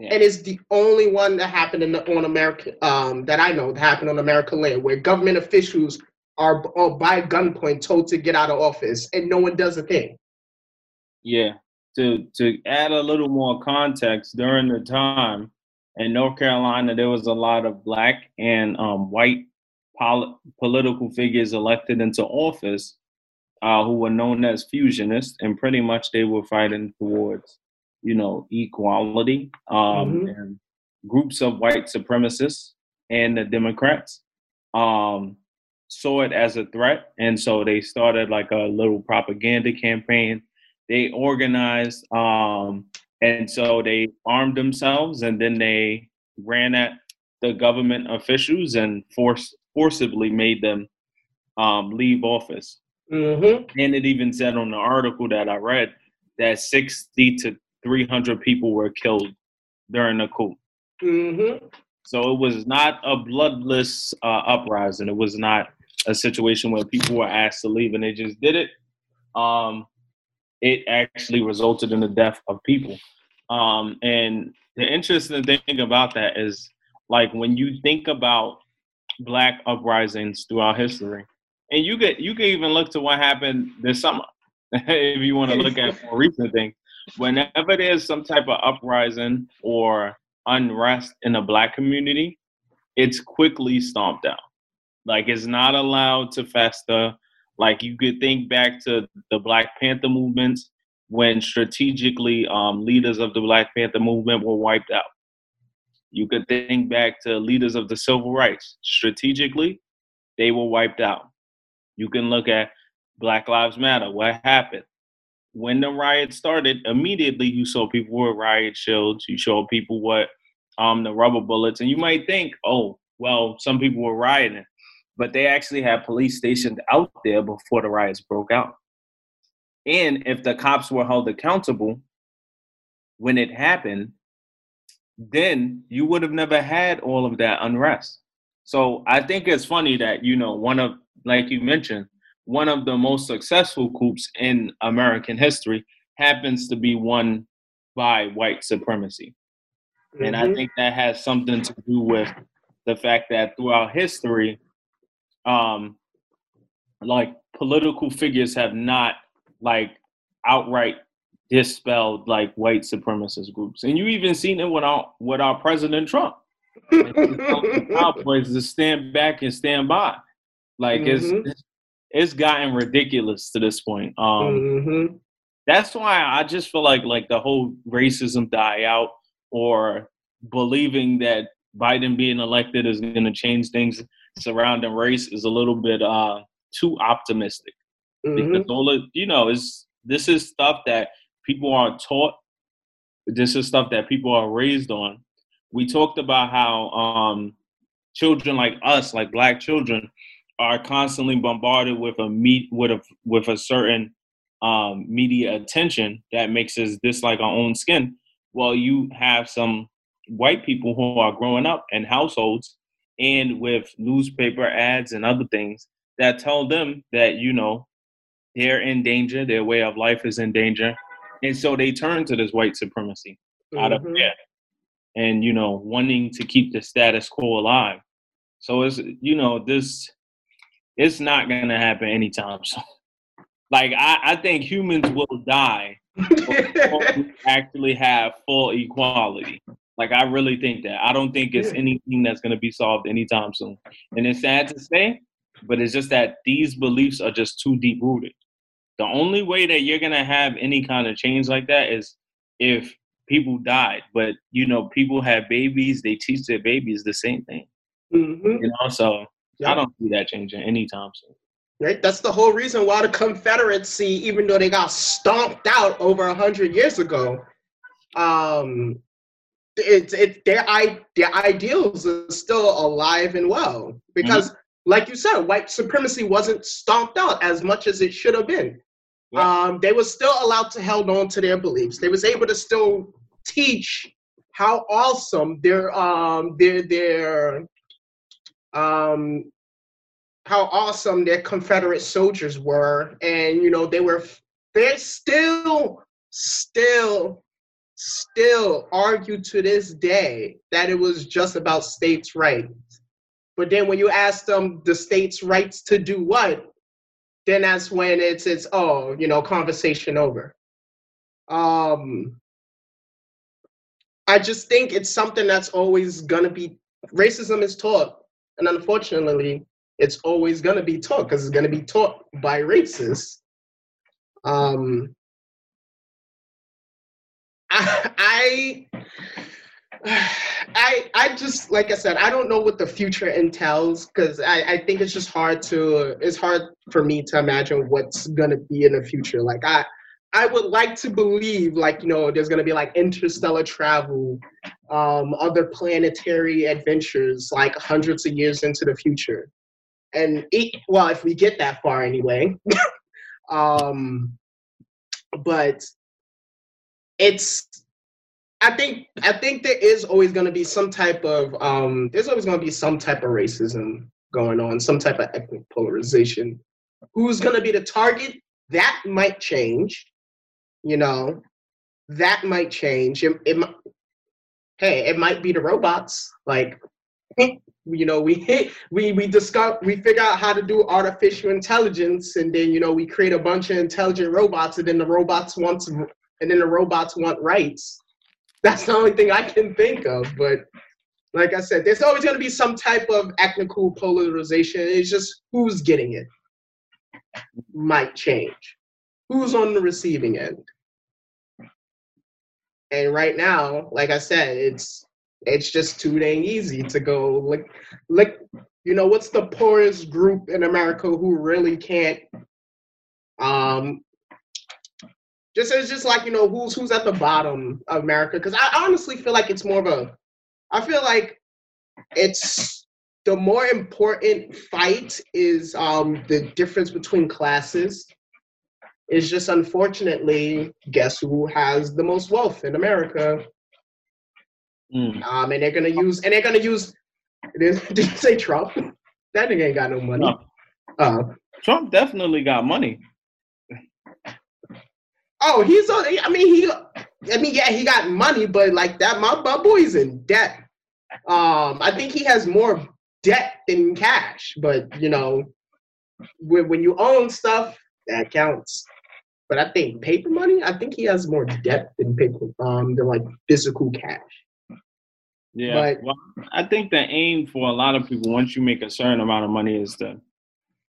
Yeah. And it's the only one that happened on America, that I know that happened on American land, where government officials are by gunpoint told to get out of office and no one does a thing. Yeah, to add a little more context, during the time, in North Carolina, there was a lot of black and white political figures elected into office who were known as fusionists, and pretty much they were fighting towards, you know, equality, and groups of white supremacists and the Democrats saw it as a threat. And so they started like a little propaganda campaign. They organized, and so they armed themselves, and then they ran at the government officials and forcibly made them leave office. Mm-hmm. And it even said on the article that I read that 60 to 300 people were killed during the coup. Mm-hmm. So it was not a bloodless uprising. It was not a situation where people were asked to leave and they just did it. It actually resulted in the death of people. And the interesting thing about that is, like, when you think about black uprisings throughout history, and you could even look to what happened this summer, if you want to look at more recent things. Whenever there's some type of uprising or unrest in a black community, it's quickly stomped out. Like, it's not allowed to fester. Like, you could think back to the Black Panther movements, when strategically leaders of the Black Panther movement were wiped out. You could think back to leaders of the civil rights. Strategically, they were wiped out. You can look at Black Lives Matter. What happened? When the riot started, immediately you saw people with riot shields. You saw people with the rubber bullets. And you might think, oh, well, some people were rioting, but they actually had police stationed out there before the riots broke out. And if the cops were held accountable when it happened, then you would have never had all of that unrest. So I think it's funny that, you know, one of, like you mentioned, one of the most successful coups in American history happens to be won by white supremacy. Mm-hmm. And I think that has something to do with the fact that throughout history, like political figures have not like outright dispelled like white supremacist groups. And you even seen it with our President Trump. Cowboys to stand back and stand by. Like it's gotten ridiculous to this point. That's why I just feel like the whole racism die out or believing that Biden being elected is going to change things surrounding race is a little bit too optimistic. Because all it, you know, this is stuff that people are taught. This is stuff that people are raised on. We talked about how children like us, like black children, are constantly bombarded with a certain media attention that makes us dislike our own skin. Well, you have some white people who are growing up in households and with newspaper ads and other things that tell them that, you know, they're in danger, their way of life is in danger. And so they turn to this white supremacy out of fear. And, you know, wanting to keep the status quo alive. So it's, you know, it's not going to happen anytime soon. Like, I think humans will die before we actually have full equality. Like, I really think that. I don't think it's anything that's going to be solved anytime soon. And it's sad to say, but it's just that these beliefs are just too deep rooted. The only way that you're going to have any kind of change like that is if people died, but, you know, people have babies. They teach their babies the same thing. You know, so I don't see that changing anytime soon. Right? That's the whole reason why the Confederacy, even though they got stomped out over 100 years ago, their ideals are still alive and well. Because, like you said, white supremacy wasn't stomped out as much as it should have been. They were still allowed to hold on to their beliefs. They was able to still teach how awesome their Confederate soldiers were, and you know they still argue to this day that it was just about states' rights. But then when you ask them the states' rights to do what, then that's when it's oh, you know, conversation over. I just think it's something that's always gonna be, racism is taught, and unfortunately, it's always gonna be taught because it's gonna be taught by racists. I just, like I said, I don't know what the future entails because I think it's just hard for me to imagine what's going to be in the future. Like I would like to believe, like, you know, there's going to be like interstellar travel, other planetary adventures, like hundreds of years into the future. And well, if we get that far anyway, but it's, I think there is always going to be some type of there's always going to be some type of racism going on, some type of ethnic polarization. Who's going to be the target? That might change, you know. That might change. It might be the robots. Like, you know, we figure out how to do artificial intelligence, and then, you know, we create a bunch of intelligent robots, and then the robots want rights. That's the only thing I can think of. But like I said, there's always going to be some type of ethnical polarization. It's just who's getting it might change. Who's on the receiving end? And right now, like I said, it's just too dang easy to go like, you know, what's the poorest group in America who really can't it's just like, you know, who's at the bottom of America? Because I honestly feel like it's more of I feel like it's the more important fight is the difference between classes. It's just, unfortunately, guess who has the most wealth in America? And they're gonna use, did you say Trump? That nigga ain't got no money. No. Trump definitely got money. Oh, he's on. Yeah, he got money, but like that, my boy's in debt. I think he has more debt than cash, but you know, when you own stuff, that counts. But I think paper money, I think he has more debt than paper, than like physical cash. Yeah, but, I think the aim for a lot of people, once you make a certain amount of money, is to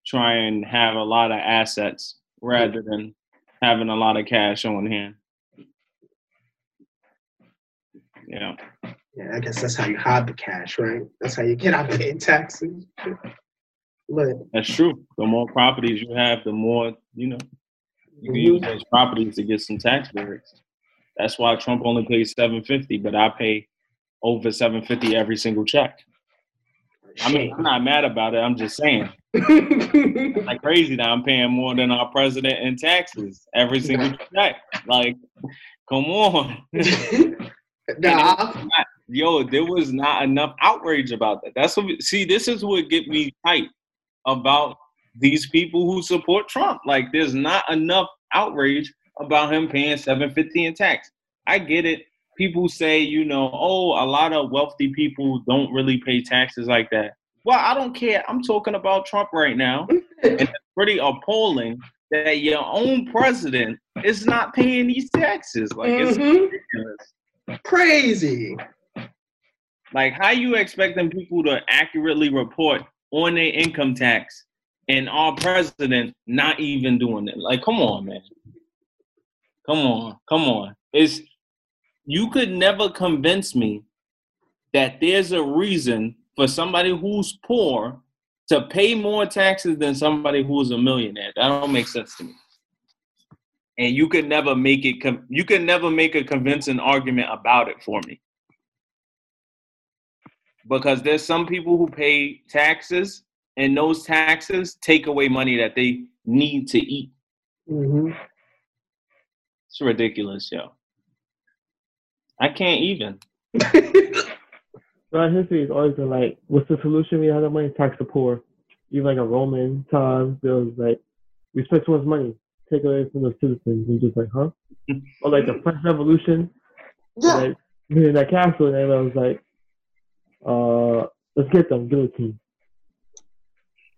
try and have a lot of assets rather than having a lot of cash on hand. Yeah. Yeah, I guess that's how you hide the cash, right? That's how you get out paying taxes. But that's true. The more properties you have, the more, you know, you can use those properties to get some tax breaks. That's why Trump only pays $750, but I pay over $750 every single check. I mean, I'm not mad about it. I'm just saying. It's like crazy that I'm paying more than our president in taxes every single check. Like, come on. Nah. Yo, there was not enough outrage about that. That's what this is what get me hyped about these people who support Trump. Like, there's not enough outrage about him paying $750 in tax. I get it. People say, you know, oh, a lot of wealthy people don't really pay taxes like that. Well, I don't care. I'm talking about Trump right now. And it's pretty appalling that your own president is not paying these taxes. Like, it's ridiculous. Crazy. Like, how you expecting people to accurately report on their income tax and our president not even doing it? Like, come on, man. Come on. You could never convince me that there's a reason for somebody who's poor to pay more taxes than somebody who's a millionaire. That don't make sense to me. And you could never make it. You could never make a convincing argument about it for me. Because there's some people who pay taxes, and those taxes take away money that they need to eat. Mm-hmm. It's ridiculous, yo. I can't even. Throughout history, it's always been like, what's the solution? We have the money, tax the poor. Even like a Roman time, there was like, we spent so much money, take away from the citizens. And just like, huh? Or like the French Revolution. Yeah. Like, in that castle, and everyone was like, let's get them, guillotine.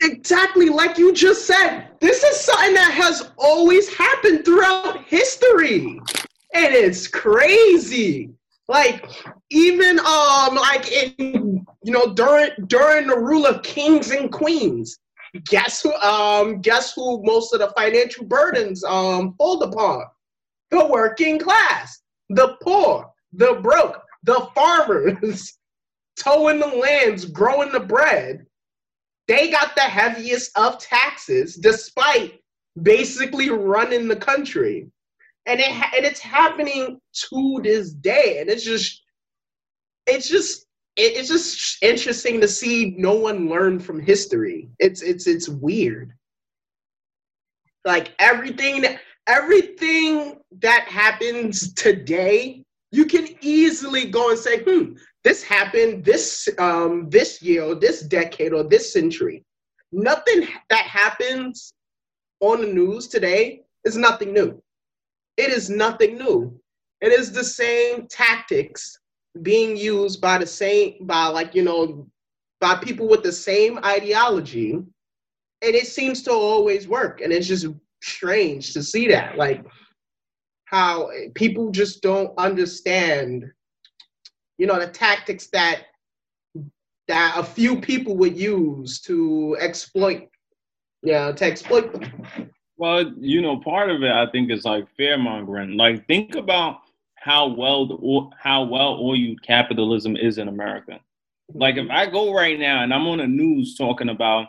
Exactly like you just said. This is something that has always happened throughout history. And it's crazy. Like, even during the rule of kings and queens, guess who most of the financial burdens fall upon? The working class, the poor, the broke, the farmers, towing the lands, growing the bread. They got the heaviest of taxes, despite basically running the country. And it's happening to this day, and it's just interesting to see no one learn from history. It's weird. Like everything that happens today, you can easily go and say, this happened this year, or this decade, or this century. Nothing that happens on the news today is nothing new. It is nothing new. It is the same tactics being used by by people with the same ideology. And it seems to always work. And it's just strange to see that, like how people just don't understand, you know, the tactics that a few people would use to exploit them. Well, you know, part of it, I think, is like fear-mongering. Like, think about how well-oiled capitalism is in America. Like, if I go right now and I'm on the news talking about,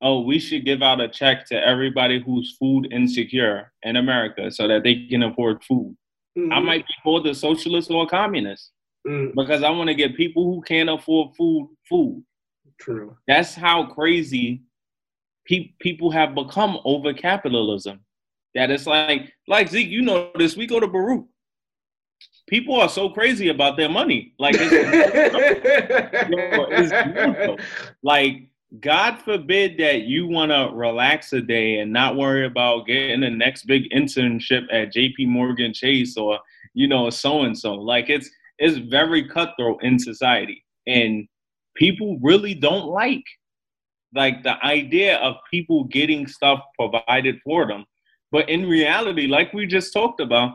oh, we should give out a check to everybody who's food insecure in America so that they can afford food. Mm-hmm. I might be called a socialist or a communist because I want to get people who can't afford food. True. That's how crazy people have become over capitalism. That it's like Zeke, you know this, we go to Baruch. People are so crazy about their money. Like, it's beautiful. Like, God forbid that you want to relax a day and not worry about getting the next big internship at J.P. Morgan Chase or, you know, so-and-so. Like, it's very cutthroat in society. And people really don't like the idea of people getting stuff provided for them. But in reality, like we just talked about,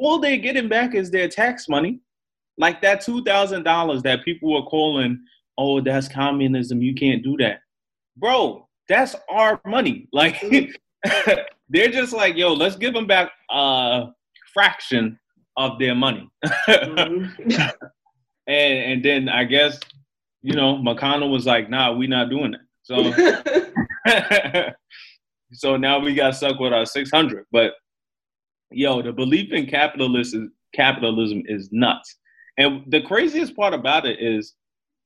all they're getting back is their tax money. Like that $2,000 that people were calling, oh, that's communism, you can't do that. Bro, that's our money. Like, they're just like, yo, let's give them back a fraction of their money. Mm-hmm. and then I guess, you know, McConnell was like, nah, we're not doing that. So now we got stuck with our 600. But yo, the belief in capitalism is nuts. And the craziest part about it is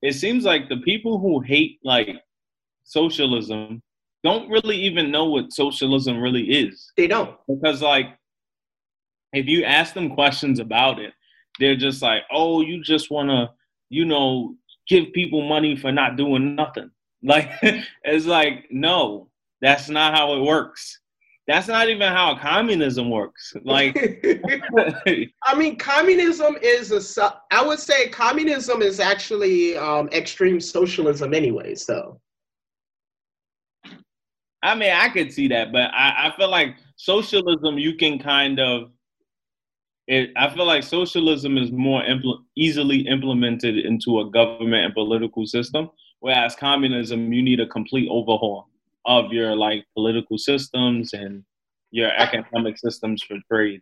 it seems like the people who hate like socialism don't really even know what socialism really is. They don't. Because like if you ask them questions about it, they're just like, oh, you just want to, you know, give people money for not doing nothing. Like, it's like, no, that's not how it works. That's not even how communism works. Like, I mean, communism is I would say communism is actually extreme socialism anyway, so. I mean, I could see that, but I feel like socialism, you can kind of, I feel like socialism is more easily implemented into a government and political system, whereas communism, you need a complete overhaul of your like political systems and your economic systems for trade.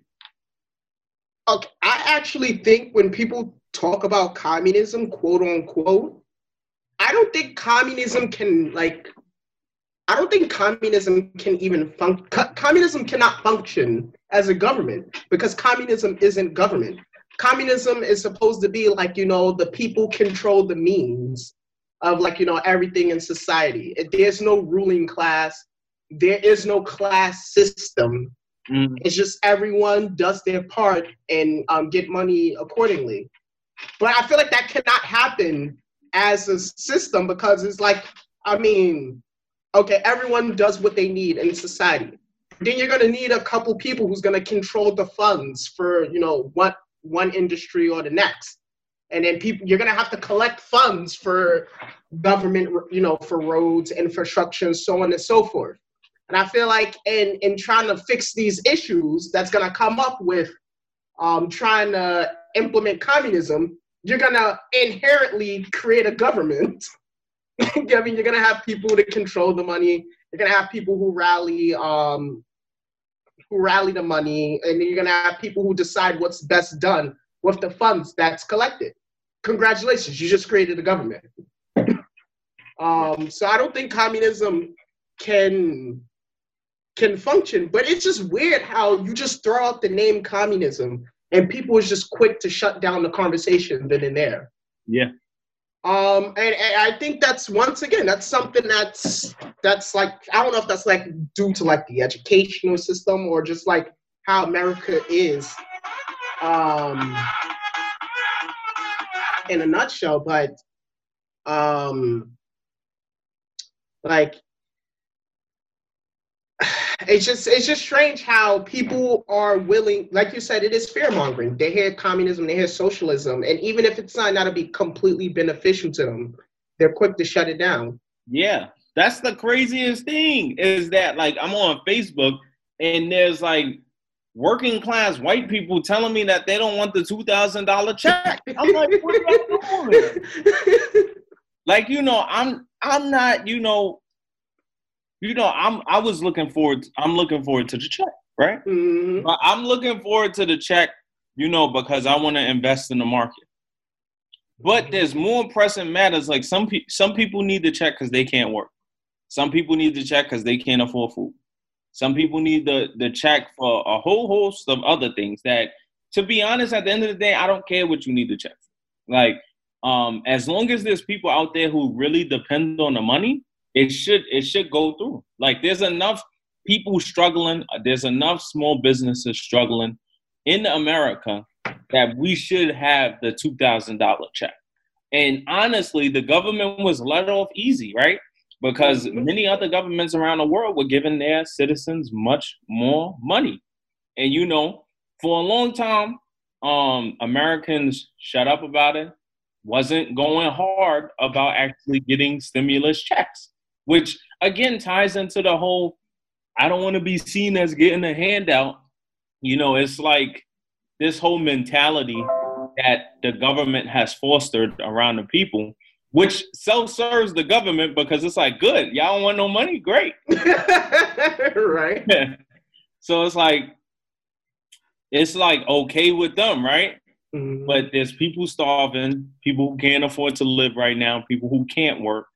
Okay, I actually think when people talk about communism, quote unquote, I don't think communism can even communism cannot function as a government because communism isn't government. Communism is supposed to be like, you know, the people control the means of like, you know, everything in society. There's no ruling class. There is no class system. Mm. It's just everyone does their part and get money accordingly. But I feel like that cannot happen as a system because it's like, I mean, okay, everyone does what they need in society. Then you're gonna need a couple people who's gonna control the funds for, you know, one industry or the next. And then you're going to have to collect funds for government, you know, for roads, infrastructure, and so on and so forth. And I feel like in trying to fix these issues that's going to come up with trying to implement communism, you're going to inherently create a government. I mean, you're going to have people to control the money. You're going to have people who rally the money. And then you're going to have people who decide what's best done with the funds that's collected. Congratulations, you just created a government. So I don't think communism can function, but it's just weird how you just throw out the name communism and people is just quick to shut down the conversation then and there. Yeah. And I think that's, once again, that's something that's like, I don't know if that's like due to like the educational system or just like how America is in a nutshell, but like it's just strange how people are willing, like you said, it is fear mongering. They hear communism, they hear socialism, and even if it's not that'll be completely beneficial to them, they're quick to shut it down. Yeah, that's the craziest thing is that like I'm on Facebook and there's like working class white people telling me that they don't want the $2,000 check. I'm like, what are you doing? Like, you know, I'm not, you know, I'm looking forward to the check, right? Mm-hmm. But I'm looking forward to the check, you know, because I want to invest in the market. But there's more pressing matters. Like some people need the check because they can't work. Some people need the check because they can't afford food. Some people need the check for a whole host of other things that, to be honest, at the end of the day, I don't care what you need the check for. Like, As long as there's people out there who really depend on the money, it should go through. Like, there's enough people struggling. There's enough small businesses struggling in America that we should have the $2,000 check. And honestly, the government was let off easy, right? Because many other governments around the world were giving their citizens much more money. And, you know, for a long time, Americans shut up about it, wasn't going hard about actually getting stimulus checks, which, again, ties into the whole, I don't want to be seen as getting a handout. You know, it's like this whole mentality that the government has fostered around the people, which self-serves the government, because it's like, good, y'all don't want no money? Great. Right. Yeah. So it's like okay with them, right? Mm-hmm. But there's people starving, people who can't afford to live right now, people who can't work.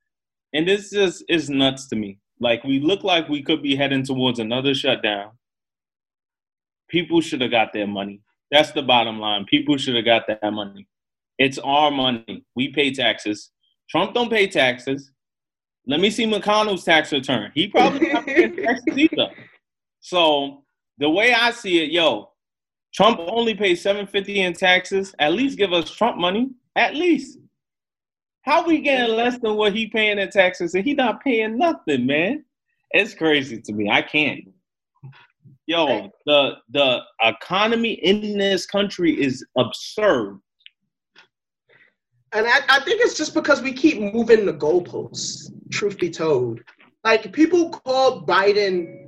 And this just is nuts to me. Like, we look like we could be heading towards another shutdown. People should have got their money. That's the bottom line. People should have got that money. It's our money. We pay taxes. Trump don't pay taxes. Let me see McConnell's tax return. He probably not paying taxes either. So the way I see it, yo, Trump only pays $750 in taxes. At least give us Trump money. At least. How we getting less than what he paying in taxes, and he not paying nothing, man? It's crazy to me. I can't. Yo, the economy in this country is absurd. And I think it's just because we keep moving the goalposts, truth be told. Like, people call Biden,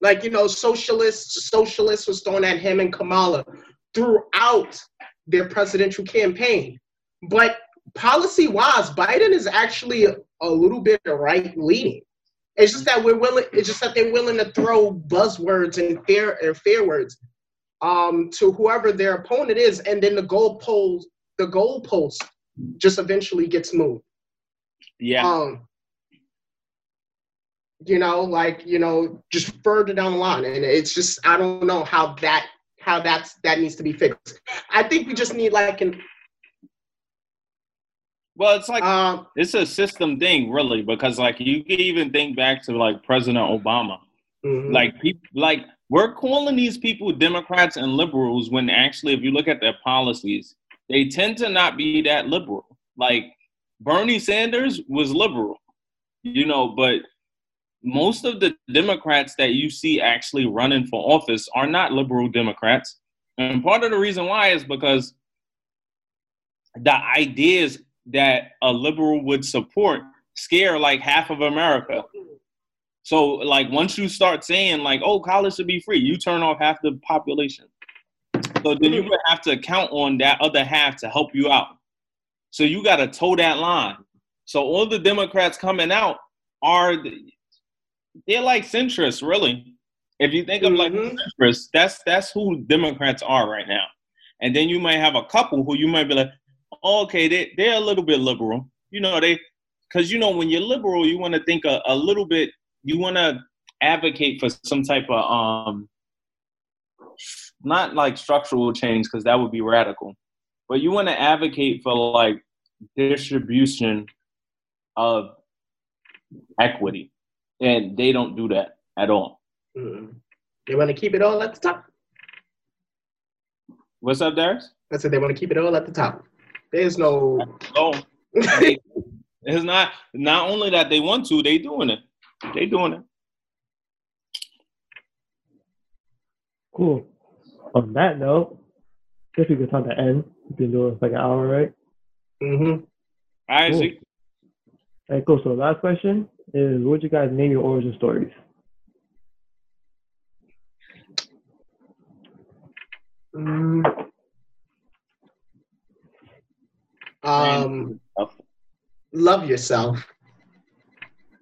like, you know, socialists was thrown at him and Kamala throughout their presidential campaign. But policy-wise, Biden is actually a little bit right-leaning. It's just that they're willing to throw buzzwords and fair words to whoever their opponent is, and then the goalpost just eventually gets moved. Yeah. You know, like, you know, just further down the line, and it's just, I don't know how that needs to be fixed. I think we just need it's like it's a system thing, really, because, like, you can even think back to, like, President Obama. Mm-hmm. Like, people, like, we're calling these people Democrats and liberals when actually, if you look at their policies, they tend to not be that liberal. Like, Bernie Sanders was liberal, you know, but most of the Democrats that you see actually running for office are not liberal Democrats. And part of the reason why is because the ideas that a liberal would support scare like half of America. So, like, once you start saying, like, oh, college should be free, you turn off half the population. So then you would have to count on that other half to help you out. So you got to toe that line. So all the Democrats coming out they're like centrists, really. If you think of, like, centrists, that's who Democrats are right now. And then you might have a couple who you might be like, okay, they're a little bit liberal. You know, because, you know, when you're liberal, you want to think a little bit, you want to advocate for some type of, not like structural change, because that would be radical, but you want to advocate for, like, distribution of equity. And they don't do that at all. Mm. They want to keep it all at the top. What's up, Darius? I said they want to keep it all at the top. There's no... Oh, it's not only that they want to, they doing it. They doing it. Cool. On that note, I guess we could talk to end. We've been doing like an hour, right? Mm-hmm. All right, cool. See. All right, cool. So last question is, what would you guys name your origin stories? Love yourself.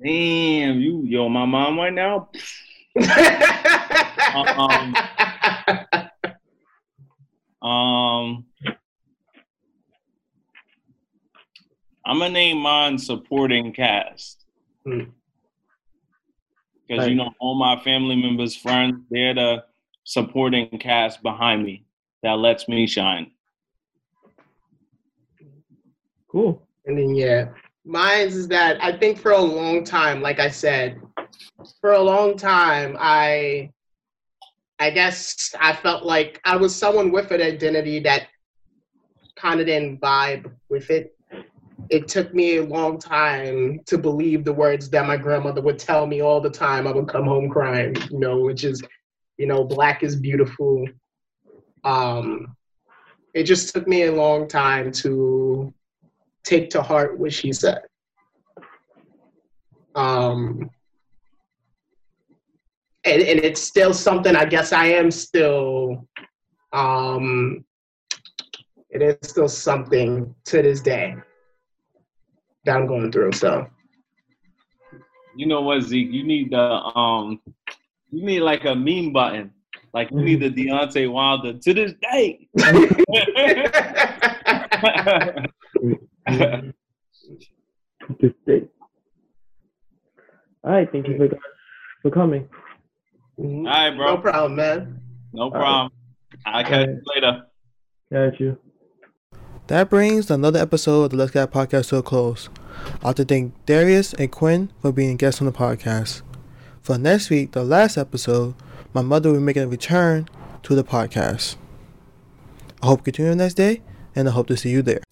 Damn, yo, my mom right now. I'm gonna name mine supporting cast, because you know, all my family members, friends, they're the supporting cast behind me that lets me shine. Cool. And then, yeah, mine is that I think for a long time, like I said, for a long time, I guess I felt like I was someone with an identity that kind of didn't vibe with it. It took me a long time to believe the words that my grandmother would tell me all the time. I would come home crying, you know, which is, you know, black is beautiful. It just took me a long time to take to heart what she said. And it's still something, I guess I am still, it is still something to this day that I'm going through, so. You know what, Zeke, you need the, you need like a meme button. Like you need the Deontay Wilder to this day. This day. All right, thank you for coming. All right, bro. No problem, man. No problem. I'll catch you later. Catch you. That brings another episode of the Let's Cap Podcast to a close. I want to thank Darius and Quinn for being guests on the podcast. For next week, the last episode, my mother will be making a return to the podcast. I hope you continue the next day, and I hope to see you there.